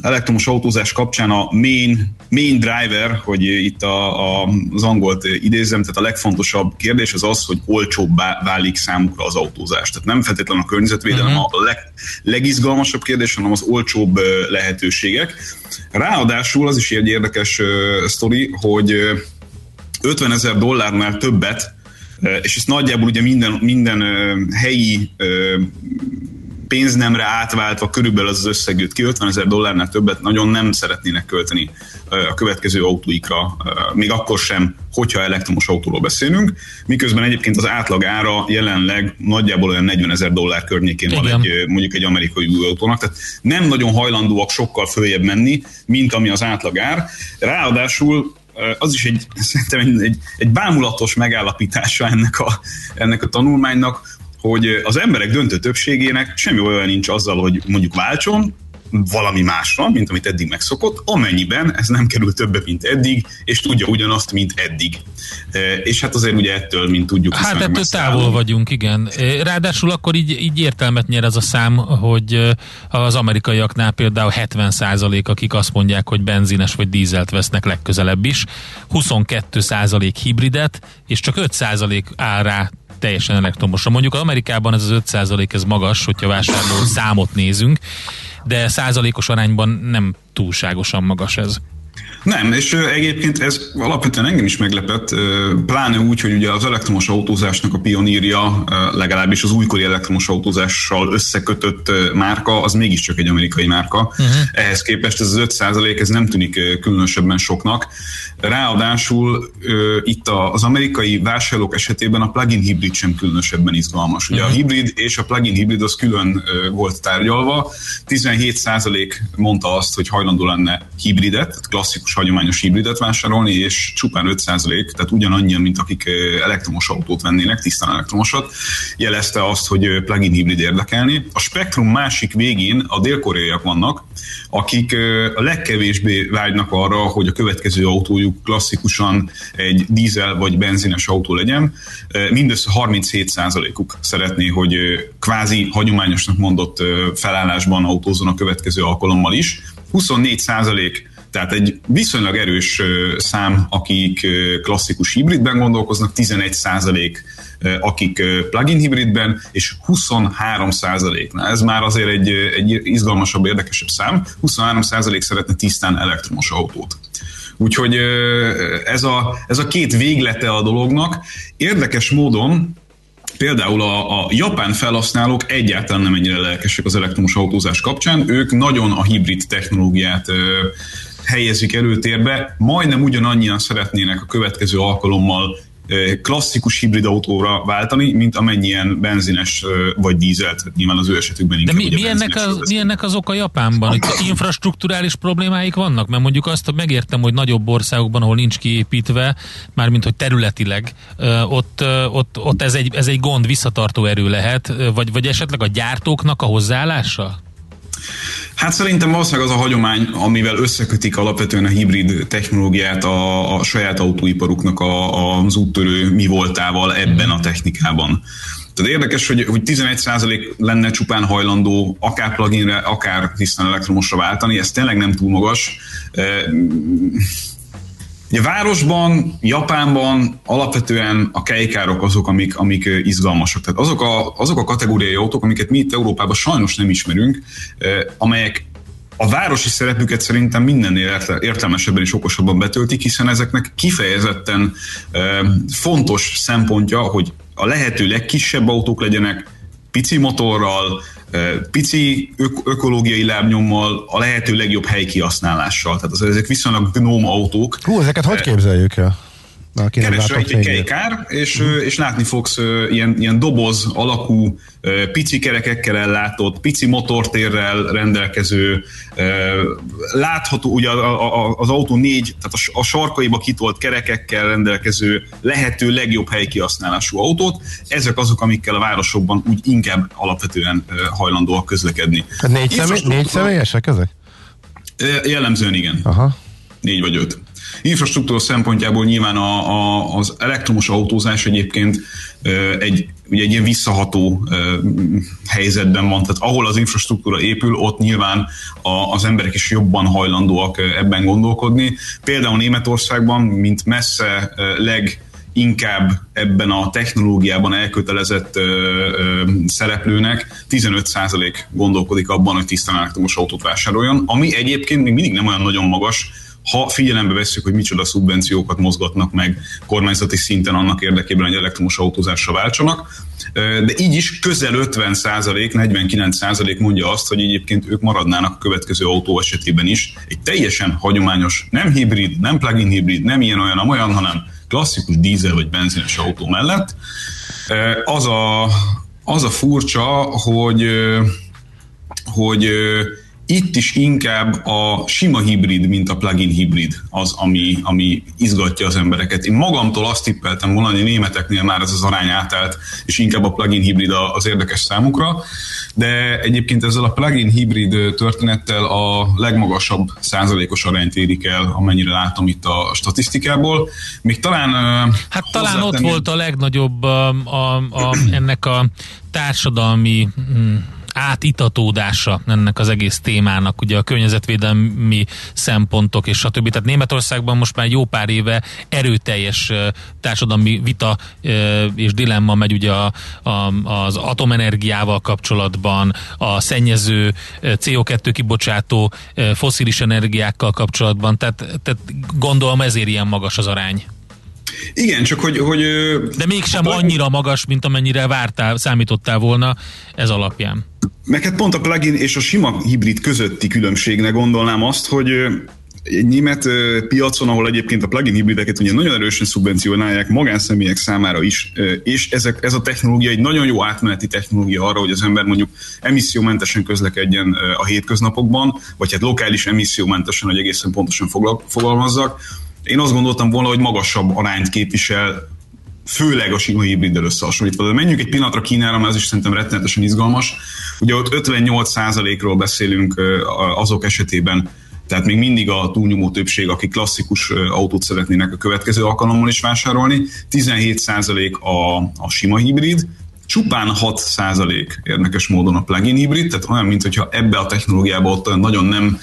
elektromos autózás kapcsán a main, main driver, hogy itt a, a, az angolt idézem, tehát a legfontosabb kérdés az az, hogy olcsóbbá válik számukra az autózás. Tehát nem feltétlenül a környezetvédelem uh-huh. a leg, legizgalmasabb kérdés, hanem az olcsóbb lehetőségek. Ráadásul az is egy érdekes sztori, hogy ötvenezer dollárnál többet, és ezt nagyjából ugye minden, minden ö, helyi ö, pénznemre átváltva körülbelül az összeg jött ki, ötvenezer dollárnál többet nagyon nem szeretnének költeni ö, a következő autóikra, ö, még akkor sem, hogyha elektromos autóról beszélünk, miközben egyébként az átlag ára jelenleg nagyjából olyan negyvenezer dollár környékén igen. van egy, mondjuk egy amerikai új autónak, tehát nem nagyon hajlandóak sokkal följebb menni, mint ami az átlag ár. Ráadásul az is egy, szerintem egy, egy, egy bámulatos megállapítása ennek a, ennek a tanulmánynak, hogy az emberek döntő többségének semmi olyan nincs azzal, hogy mondjuk váltson, valami másra, mint amit eddig megszokott, amennyiben ez nem kerül többe, mint eddig, és tudja ugyanazt, mint eddig. És hát azért ugye ettől, mint tudjuk... Hát ettől távol vagyunk, igen. Ráadásul akkor így, így értelmet nyer ez a szám, hogy az amerikaiaknál például hetven százalék, akik azt mondják, hogy benzines vagy dízelt vesznek legközelebb is, huszonkettő százalék hibridet, és csak öt százalék áll rá teljesen elektromosra. Mondjuk az Amerikában ez az öt százalék ez magas, hogyha vásárló számot nézünk, de százalékos arányban nem túlságosan magas ez. Nem, és egyébként ez alapvetően engem is meglepett, pláne úgy, hogy ugye az elektromos autózásnak a pionírja, legalábbis az újkori elektromos autózással összekötött márka, az mégiscsak egy amerikai márka. Uh-huh. Ehhez képest ez az öt százalék, ez nem tűnik különösebben soknak. Ráadásul itt az amerikai vásárlók esetében a plug-in hibrid sem különösebben izgalmas. Ugye uh-huh. a hibrid és a plug-in hibrid az külön volt tárgyalva. tizenhét százalék mondta azt, hogy hajlandó lenne hibridet, klasszikus hagyományos hibridet vásárolni, és csupán öt százalék, tehát ugyanannyian, mint akik elektromos autót vennének, tisztán elektromosat, jelezte azt, hogy plug-in hibrid érdekelni. A spektrum másik végén a dél-koreaiak vannak, akik a legkevésbé vágynak arra, hogy a következő autójuk klasszikusan egy dízel vagy benzines autó legyen. Mindössze harminchét százalékuk szeretné, hogy kvázi hagyományosnak mondott felállásban autózzon a következő alkalommal is. huszonnégy százalék, tehát egy viszonylag erős szám, akik klasszikus hibridben gondolkoznak, tizenegy százalék, akik plug-in hibridben, és huszonhárom százaléknál. Ez már azért egy, egy izgalmasabb, érdekesebb szám. huszonhárom százalék szeretne tisztán elektromos autót. Úgyhogy ez a, ez a két véglete a dolognak. Érdekes módon például a, a japán felhasználók egyáltalán nem ennyire lelkesek az elektromos autózás kapcsán. Ők nagyon a hibrid technológiát helyezik előtérbe, majdnem ugyanannyian szeretnének a következő alkalommal klasszikus hibrid autóra váltani, mint amennyien benzines vagy dízelt, nyilván az ő esetükben inkább. De mi, mi, ennek az, mi ennek az oka Japánban? Hogy infrastrukturális problémáik vannak? Mert mondjuk azt megértem, hogy nagyobb országokban, ahol nincs kiépítve, mármint hogy területileg, ott, ott, ott ez, egy, ez egy gond, visszatartó erő lehet, vagy, vagy esetleg a gyártóknak a hozzáállása? Hát szerintem valószínűleg az a hagyomány, amivel összekötik alapvetően a hibrid technológiát a, a saját autóiparuknak a, a, az úttörő mi voltával ebben a technikában. Tehát érdekes, hogy, hogy tizenegy százalék lenne csupán hajlandó akár pluginre, akár tisztán elektromosra váltani, ez tényleg nem túl magas. Ugye városban, Japánban alapvetően a kejkárok azok, amik, amik izgalmasak. Tehát azok a, azok a kategóriai autók, amiket mi itt Európában sajnos nem ismerünk, amelyek a városi szerepüket szerintem mindennél értelmesebben és okosabban betöltik, hiszen ezeknek kifejezetten fontos szempontja, hogy a lehető legkisebb autók legyenek, pici motorral, pici ök- ökológiai lábnyommal, a lehető legjobb helykihasználással. Tehát az, ezek viszonylag gnóm autók. Hú, ezeket e- hogy képzeljük el? Keres rajt egy kejkár, és, mm. és látni fogsz ilyen, ilyen doboz alakú, pici kerekekkel ellátott, pici motortérrel rendelkező, látható, ugye az autó négy, tehát a sarkaiba kitolt kerekekkel rendelkező, lehető legjobb helykihasználású autót. Ezek azok, amikkel a városokban úgy inkább alapvetően hajlandóak közlekedni. A négy, személy, négy személyesek ezek? Jellemzően igen. Aha. Négy vagy öt. Infrastruktúra szempontjából nyilván a, a, az elektromos autózás egyébként egy, ugye egy ilyen visszaható helyzetben van, tehát ahol az infrastruktúra épül, ott nyilván a, az emberek is jobban hajlandóak ebben gondolkodni. Például Németországban, mint messze leg inkább ebben a technológiában elkötelezett ö, ö, szereplőnek tizenöt százalék gondolkodik abban, hogy tisztán elektromos autót vásároljon, ami egyébként még mindig nem olyan nagyon magas, ha figyelembe vesszük, hogy micsoda szubvenciókat mozgatnak meg kormányzati szinten annak érdekében, hogy elektromos autózásra váltsanak, de így is közel ötven százalék, negyvenkilenc százalék mondja azt, hogy egyébként ők maradnának a következő autó esetében is. Egy teljesen hagyományos, nem hibrid, nem plug-in hibrid, nem ilyen olyan, amolyan, hanem klasszikus dízel vagy benzines autó mellett. Az a, az a furcsa, hogy, hogy Itt is inkább a sima hibrid, mint a plug-in hibrid az, ami, ami izgatja az embereket. Én magamtól azt tippeltem volna, hogy a németeknél már ez az arány átállt, és inkább a plug-in hibrid az érdekes számukra, de egyébként ezzel a plug-in hibrid történettel a legmagasabb százalékos arányt érik el, amennyire látom itt a statisztikából. Még talán... Hát talán ott volt a legnagyobb a, a, a, ennek a társadalmi... átitatódása ennek az egész témának, ugye a környezetvédelmi szempontok és stb. Tehát Németországban most már jó pár éve erőteljes társadalmi vita és dilemma megy ugye a, a, az atomenergiával kapcsolatban, a szennyező cé o kettő kibocsátó fosszilis energiákkal kapcsolatban, tehát, tehát gondolom ezért ilyen magas az arány. Igen, csak hogy... hogy de mégsem plug- annyira magas, mint amennyire vártál, számítottál volna ez alapján. Meg hát pont a plug-in és a sima hibrid közötti különbségnek gondolnám azt, hogy egy német piacon, ahol egyébként a plug-in hibrideket ugye nagyon erősen szubvencionálják magánszemélyek számára is, és ezek, ez a technológia egy nagyon jó átmeneti technológia arra, hogy az ember mondjuk emissziómentesen közlekedjen a hétköznapokban, vagy hát lokális emissziómentesen, hogy egészen pontosan foglal, fogalmazzak. Én azt gondoltam volna, hogy magasabb arányt képvisel, főleg a sima hibriddel összehasonlítva. De menjünk egy pillanatra Kínára, mert ez is szerintem rettenetesen izgalmas. Ugye ott ötvennyolc százalékról beszélünk azok esetében, tehát még mindig a túlnyomó többség, aki klasszikus autót szeretnének a következő alkalommal is vásárolni, tizenhét százalék a, a sima hibrid, csupán hat százalék érdekes módon a plug-in hibrid, tehát olyan, mintha ebbe a technológiába ott nagyon nem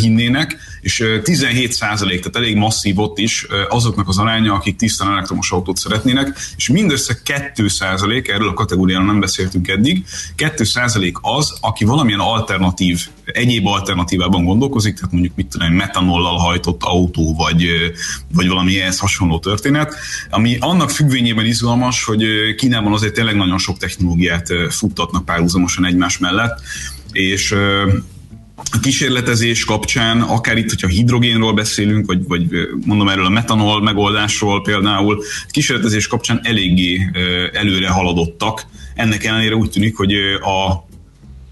hinnének, és tizenhét százalék, tehát elég masszív ott is azoknak az aránya, akik tisztán elektromos autót szeretnének, és mindössze két százalék, erről a kategóriáról nem beszéltünk eddig, két százalék az, aki valamilyen alternatív, egyéb alternatívában gondolkozik, tehát mondjuk mit tudom, metanollal hajtott autó, vagy, vagy valami ehhez hasonló történet, ami annak függvényében izgalmas, hogy Kínában azért tényleg nagyon sok technológiát futtatnak párhuzamosan egymás mellett, és a kísérletezés kapcsán, akár itt, hogyha hidrogénról beszélünk, vagy, vagy mondom erről a metanol megoldásról például, a kísérletezés kapcsán eléggé előre haladottak. Ennek ellenére úgy tűnik, hogy a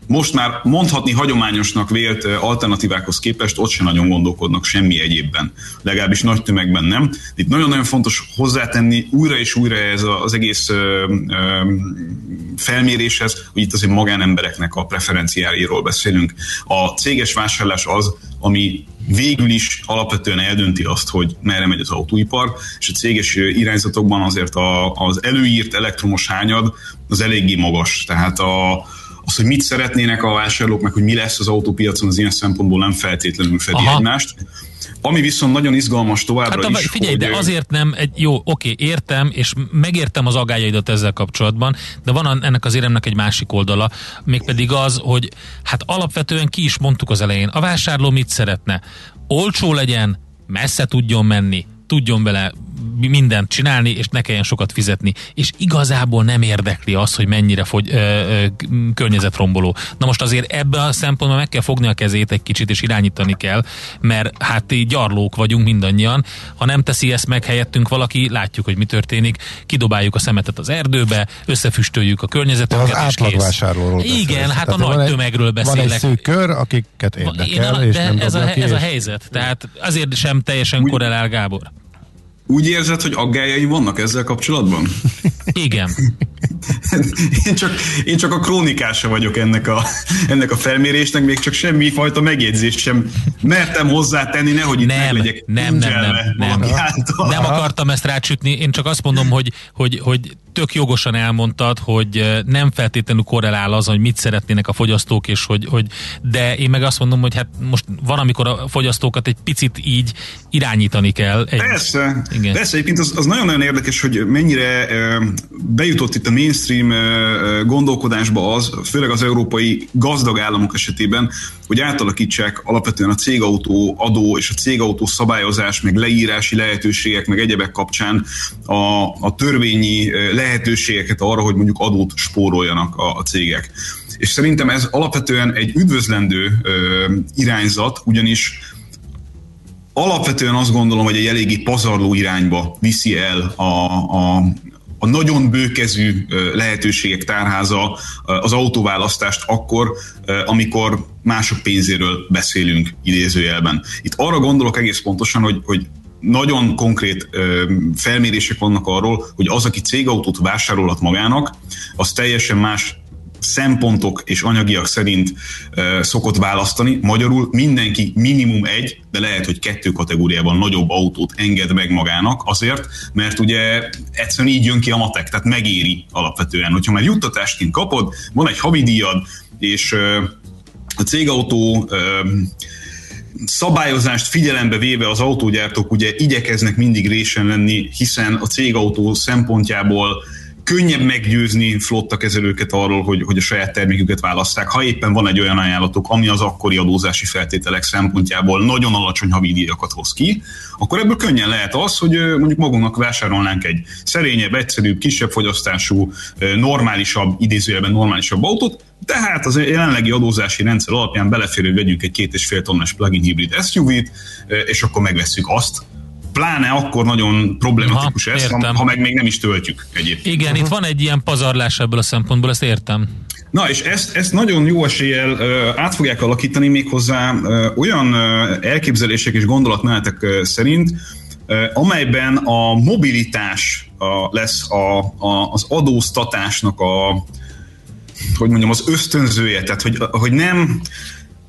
most már mondhatni hagyományosnak vélt alternatívákhoz képest ott sem nagyon gondolkodnak semmi egyébben. Legalábbis nagy tömegben nem. Itt nagyon-nagyon fontos hozzátenni újra és újra ez az egész ö, ö, felméréshez, hogy itt azért magánembereknek a preferenciáiról beszélünk. A céges vásárlás az, ami végül is alapvetően eldönti azt, hogy merre megy az autóipar, és a céges irányzatokban azért a, az előírt elektromos hányad az eléggé magas. Tehát a az, hogy mit szeretnének a vásárlók, meg hogy mi lesz az autópiacon, az ilyen szempontból nem feltétlenül fedi Aha. egymást. Ami viszont nagyon izgalmas továbbra hát, is. Figyelj, hogy... de azért nem, egy, jó, oké, értem, és megértem az aggályaidat ezzel kapcsolatban, de van ennek az éremnek egy másik oldala, mégpedig az, hogy hát alapvetően ki is mondtuk az elején, a vásárló mit szeretne? Olcsó legyen, messze tudjon menni, tudjon vele mindent csinálni, és ne kelljen sokat fizetni. És igazából nem érdekli az, hogy mennyire fogy, ö, ö, környezetromboló. Na most azért ebben a szempontban meg kell fogni a kezét egy kicsit, és irányítani kell, mert hát így gyarlók vagyunk mindannyian. Ha nem teszi ezt meg helyettünk valaki, látjuk, hogy mi történik, kidobáljuk a szemetet az erdőbe, összefüstöljük a környezetünket, és kész. Az átlagvásárlóról. Igen, hát a nagy tömegről beszélek. Van egy szűk kör, akiket érdekel, és nem dobja ki. Ez a helyzet. Tehát azért sem teljesen korrelál, Gábor. Úgy érzed, hogy aggályai vannak ezzel kapcsolatban? Igen. Én csak, én csak a krónikása vagyok ennek a, ennek a felmérésnek, még csak semmi fajta megjegyzést sem mertem hozzátenni, nehogy itt nem, meglegyek. Nem, nem, nem, nem. Nem. nem akartam ezt rácsütni, én csak azt mondom, hogy, hogy, hogy tök jogosan elmondtad, hogy nem feltétlenül korrelál az, hogy mit szeretnének a fogyasztók, és hogy, hogy, de én meg azt mondom, hogy hát most van, amikor a fogyasztókat egy picit így irányítani kell. Egy, persze, igen. persze, egyébként az, az nagyon-nagyon érdekes, hogy mennyire bejutott itt a mainstream gondolkodásba az, főleg az európai gazdag államok esetében, hogy átalakítsák alapvetően a cégautó adó és a cégautó szabályozás, meg leírási lehetőségek, meg egyebek kapcsán a, a törvényi lehetőségeket arra, hogy mondjuk adót spóroljanak a, a cégek. És szerintem ez alapvetően egy üdvözlendő ö, irányzat, ugyanis alapvetően azt gondolom, hogy egy eléggé pazarló irányba viszi el a, a a nagyon bőkezű lehetőségek tárháza az autóválasztást akkor, amikor mások pénzéről beszélünk idézőjelben. Itt arra gondolok egész pontosan, hogy, hogy nagyon konkrét felmérések vannak arról, hogy az, aki cégautót vásárolhat magának, az teljesen más szempontok és anyagiak szerint e, szokott választani. Magyarul mindenki minimum egy, de lehet, hogy kettő kategóriában nagyobb autót enged meg magának azért, mert ugye egyszerűen így jön ki a matek, tehát megéri alapvetően. Hogyha már juttatásként kapod, van egy havidíjad, és e, a cégautó e, szabályozást figyelembe véve az autógyártók ugye igyekeznek mindig résen lenni, hiszen a cégautó szempontjából könnyebb meggyőzni flottakezelőket arról, hogy, hogy a saját terméküket választák, ha éppen van egy olyan ajánlatok, ami az akkori adózási feltételek szempontjából nagyon alacsony havidíjakat hoz ki, akkor ebből könnyen lehet az, hogy mondjuk magunknak vásárolnánk egy szerényebb, egyszerűbb, kisebb fogyasztású, normálisabb, idézőjelben normálisabb autót, tehát az jelenlegi adózási rendszer alapján belefér, hogy vegyünk egy két és fél tonnás plug-in hibrid es u vét, és akkor megvesszük azt. Pláne akkor nagyon problematikus ha, ez, ha, ha meg még nem is töltjük egyébként. Igen, uh-huh. Itt van egy ilyen pazarlás ebből a szempontból, ezt értem. Na, és ezt, ezt nagyon jó eséllyel át fogják alakítani méghozzá olyan elképzelések és gondolatmenetek szerint, amelyben a mobilitás lesz a, a, az adóztatásnak a, hogy mondjam, az ösztönzője, tehát hogy, hogy nem...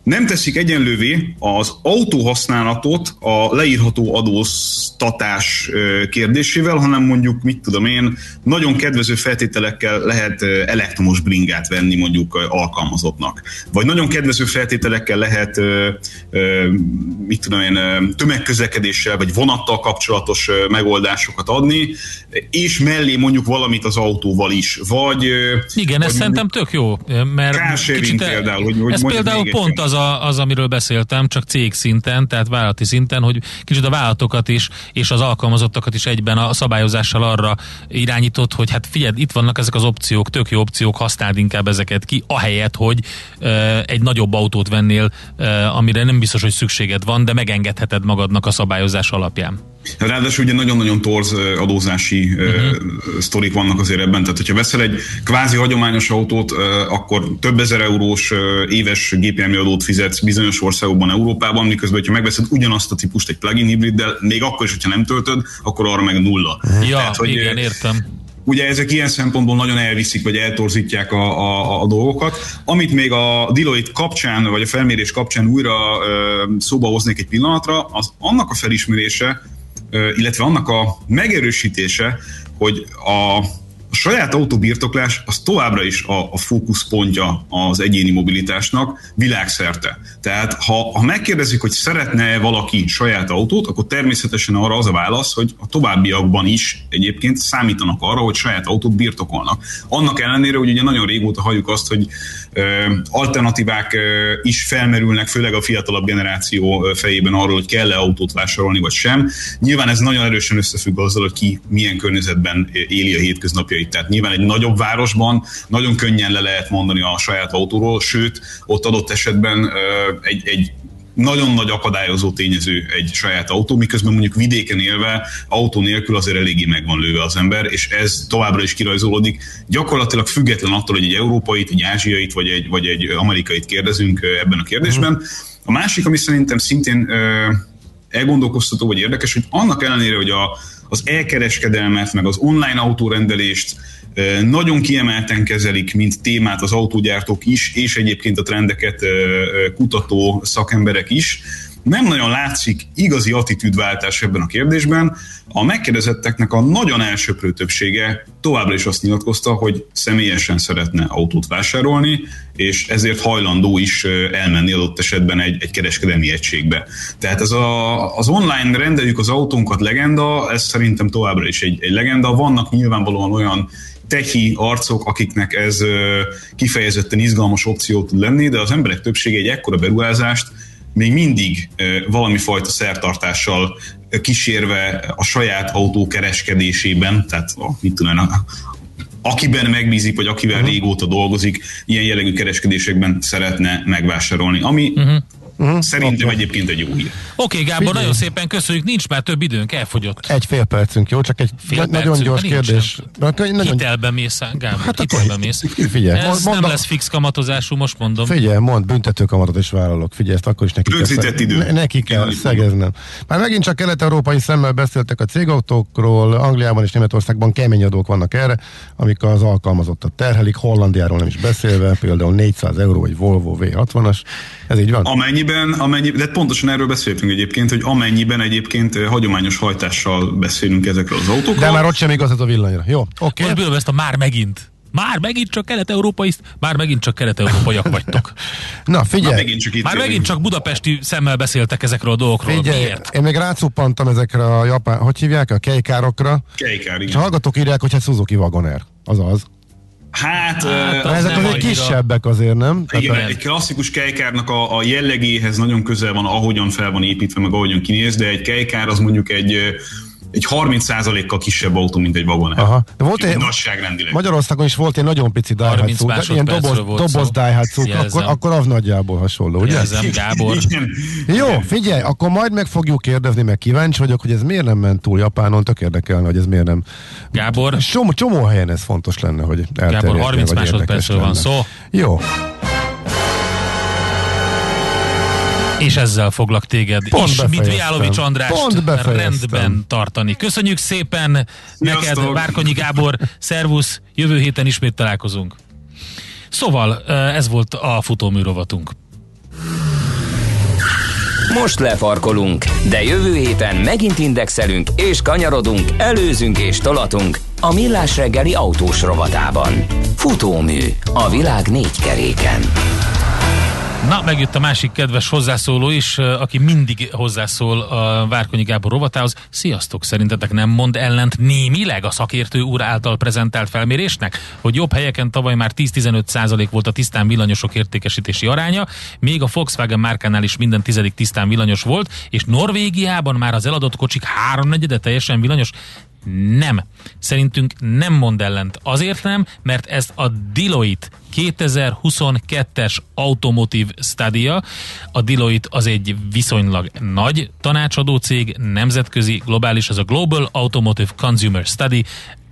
Nem teszik egyenlővé az autóhasználatot a leírható adóztatás kérdésével, hanem mondjuk, mit tudom én, nagyon kedvező feltételekkel lehet elektromos bringát venni mondjuk alkalmazottnak. Vagy nagyon kedvező feltételekkel lehet, mit tudom én, tömegközlekedéssel vagy vonattal kapcsolatos megoldásokat adni, és mellé mondjuk valamit az autóval is. Vagy, igen, ez szerintem tök jó. Carsharing például. Hogy, hogy ez például pont az, a, az, amiről beszéltem, csak cég szinten, tehát vállalati szinten, hogy kicsit a vállalatokat is, és az alkalmazottakat is egyben a szabályozással arra irányított, hogy hát figyeld, itt vannak ezek az opciók, tök jó opciók, használd inkább ezeket ki, ahelyett, hogy ö, egy nagyobb autót vennél, ö, amire nem biztos, hogy szükséged van, de megengedheted magadnak a szabályozás alapján. Ráadásul ugye nagyon-nagyon torz adózási uh-huh. sztorik vannak azért ebben, tehát hogyha veszel egy kvázi hagyományos autót, akkor több ezer eurós éves gépjármű adót fizetsz bizonyos országokban, Európában, miközben, hogyha megveszed ugyanazt a típust egy plug-in hibriddel, még akkor is, hogyha nem töltöd, akkor arra meg nulla. Uh-huh. Ja, tehát, hogy igen, értem. Ugye ezek ilyen szempontból nagyon elviszik, vagy eltorzítják a, a, a dolgokat. Amit még a Deloitte kapcsán, vagy a felmérés kapcsán újra szóba hoznék egy pillanatra, az annak a felismerése, illetve annak a megerősítése, hogy a saját autóbirtoklás az továbbra is a, a fókuszpontja az egyéni mobilitásnak világszerte. Tehát ha, ha megkérdezik, hogy szeretne valaki saját autót, akkor természetesen arra az a válasz, hogy a továbbiakban is egyébként számítanak arra, hogy saját autót birtokolnak. Annak ellenére, hogy ugye nagyon régóta halljuk azt, hogy ö, alternatívák ö, is felmerülnek, főleg a fiatalabb generáció fejében arról, hogy kell-e autót vásárolni, vagy sem. Nyilván ez nagyon erősen összefügg azzal, hogy ki milyen környezetben éli a hétköznapjait. Tehát nyilván egy nagyobb városban nagyon könnyen le lehet mondani a saját autóról, sőt, ott adott esetben egy, egy nagyon nagy akadályozó tényező egy saját autó, miközben mondjuk vidéken élve autó nélkül azért eléggé meg van lőve az ember, és ez továbbra is kirajzolódik. Gyakorlatilag független attól, hogy egy európait, egy ázsiait, vagy egy, vagy egy amerikait kérdezünk ebben a kérdésben. A másik, ami szerintem szintén elgondolkoztató, vagy érdekes, hogy annak ellenére, hogy a az elkereskedelmet, meg az online autórendelést nagyon kiemelten kezelik, mint témát az autógyártók is, és egyébként a trendeket kutató szakemberek is. Nem nagyon látszik igazi attitűdváltás ebben a kérdésben. A megkérdezetteknek a nagyon elsöprő többsége továbbra is azt nyilatkozta, hogy személyesen szeretne autót vásárolni, és ezért hajlandó is elmenni adott esetben egy, egy kereskedelmi egységbe. Tehát ez a, az online rendeljük az autónkat legenda, ez szerintem továbbra is egy, egy legenda. Vannak nyilvánvalóan olyan techi arcok, akiknek ez kifejezetten izgalmas opció tud lenni, de az emberek többsége egy ekkora beruházást még mindig valami fajta szertartással kísérve a saját autó kereskedésében, tehát mit tudom, akiben megbízik, vagy akivel uh-huh. régóta dolgozik, ilyen jellegű kereskedésekben szeretne megvásárolni. Ami uh-huh. Uh-huh. Szerintem okay. egyébként egy jó hír. Oké, okay, Gábor, nagyon szépen köszönjük, nincs már több időnk, elfogyott. Egy fél percünk, jó? Csak egy fél nagyon gyors kérdés. Nagyon... Hitelbe mész, Gábor, hát hitelbe mész. Figyelj, ez mondd, nem lesz fix kamatozású, most mondom. Figyelj, mondd, büntető kamatot is vállalok, figyelj, ezt akkor is nekik Rögzített kell, idő. Nekik kell szegeznem. Már megint csak kelet-európai szemmel beszéltek a cégautókról, Angliában és Németországban kemény adók vannak erre, amik az alkalmazottat terhelik, Hollandiáról nem is beszélve, például négyszáz euró egy Volvo vé hatvanas, ez így van? Amennyiben, amennyiben, de pontosan erről beszéltünk egyébként, hogy amennyiben egyébként hagyományos hajtással beszélünk ezekről az autókról. De már ott sem igaz ez a villanyra. Jó, oké. Okay. Most ezt a már megint. Már megint csak kelet-európai, már megint csak kelet-európaiak vagytok. Na figyelj! Na, megint csak már megint csak budapesti szemmel beszéltek ezekről a dolgokról. Figyelj, miért? Én még rácuppantam ezekre a japán, hogy hívják, a keikárokra. Keikár, igen. Hallgatók írják, hogy hát Suzuki Wagon R. Azaz. Hát, hát az ezek azért kisebbek azért, nem? Igen, tehát, egy klasszikus kejkárnak a, a jellegéhez nagyon közel van, ahogyan fel van építve, meg ahogyan kinéz, de egy kejkár az mondjuk egy, egy harminc százalékkal kisebb autó, mint egy Wagon R. Magyarországon is volt egy nagyon pici Daihatsu, ilyen doboz, doboz Daihatsu, akkor, akkor az nagyjából hasonló, ugye? Jelzem, Gábor. Jó, figyelj, akkor majd meg fogjuk kérdezni, meg kíváncsi vagyok, hogy ez miért nem ment túl Japánon, tök érdekelne, hogy ez miért nem. Gábor. Csomó, csomó helyen ez fontos lenne, hogy elterjedjen. Gábor, harminc másodpercről van szó. Jó. És ezzel foglak téged ismét Jálovics Andrást rendben tartani. Köszönjük szépen neked, Várkonyi Gábor, szervusz, jövő héten ismét találkozunk. Szóval ez volt a futómű rovatunk. Most lefarkolunk, de jövő héten megint indexelünk és kanyarodunk, előzünk és tolatunk a Millás reggeli autós rovatában. Futómű, a világ négy keréken. Na, megjött a másik kedves hozzászóló is, aki mindig hozzászól a Várkonyi Gábor rovatához. Sziasztok, szerintetek nem mond ellent némileg a szakértő úr által prezentált felmérésnek, hogy jobb helyeken tavaly már tíz-tizenöt százalék volt a tisztán villanyosok értékesítési aránya, még a Volkswagen márkánál is minden tizedik tisztán villanyos volt, és Norvégiában már az eladott kocsik háromnegyede teljesen villanyos? Nem. Szerintünk nem mond ellent. Azért nem, mert ez a Deloitte kétezer-huszonkettes Automotive Study-ja. A Deloitte az egy viszonylag nagy tanácsadó cég, nemzetközi, globális, az a Global Automotive Consumer Study.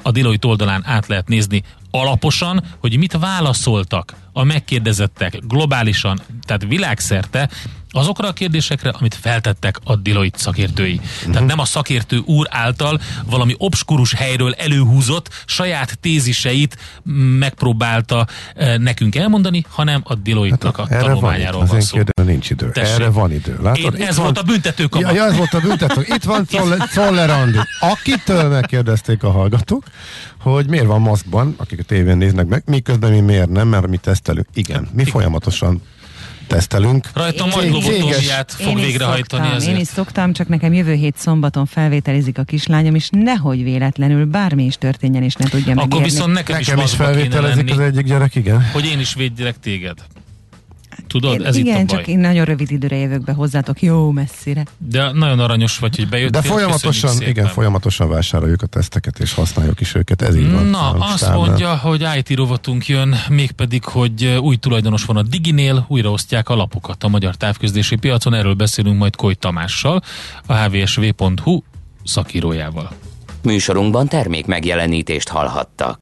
A Deloitte oldalán át lehet nézni alaposan, hogy mit válaszoltak a megkérdezettek globálisan, tehát világszerte, azokra a kérdésekre, amit feltettek a Deloitte szakértői. Uh-huh. Tehát nem a szakértő úr által valami obskurus helyről előhúzott saját téziseit megpróbálta e, nekünk elmondani, hanem a Deloitte-nak hát, a tanulmányáról van, van szó. Kérdően, nincs idő. Tessék, erre van idő. Látod? Én, ez van... volt a büntetőkamat. Ja, ez volt a büntető. Itt van Czoller Andi. Akitől megkérdezték a hallgatók, hogy miért van maszkban, akik a tévén néznek meg, miközben mi miért nem, mert mi tesztelünk. Igen, mi Igen. folyamatosan tesztelünk. Rajta majd lobotóziát fog végrehajtani szoktam, ezért. Én is szoktam, csak nekem jövő hét szombaton felvételizik a kislányom, és nehogy véletlenül bármi is történjen, és ne tudja megérni. Akkor viszont nekem, nekem is, is felvételezik az egyik gyerek, igen. Hogy én is védjelek téged. Tudod, ez igen, itt a baj. Csak én nagyon rövid időre jövök be hozzátok, jó messzire. De nagyon aranyos vagy, hogy bejöttél. De folyamatosan, igen, folyamatosan vásároljuk a teszteket, és használjuk is őket, ez így van. Na, azt tárnál. Mondja, hogy i té rovatunk jön, mégpedig, hogy új tulajdonos van a Diginél, újraosztják a lapokat a magyar távközlési piacon, erről beszélünk majd Kóly Tamással, a hvsv.hu szakírójával. Műsorunkban termék megjelenítést hallhattak.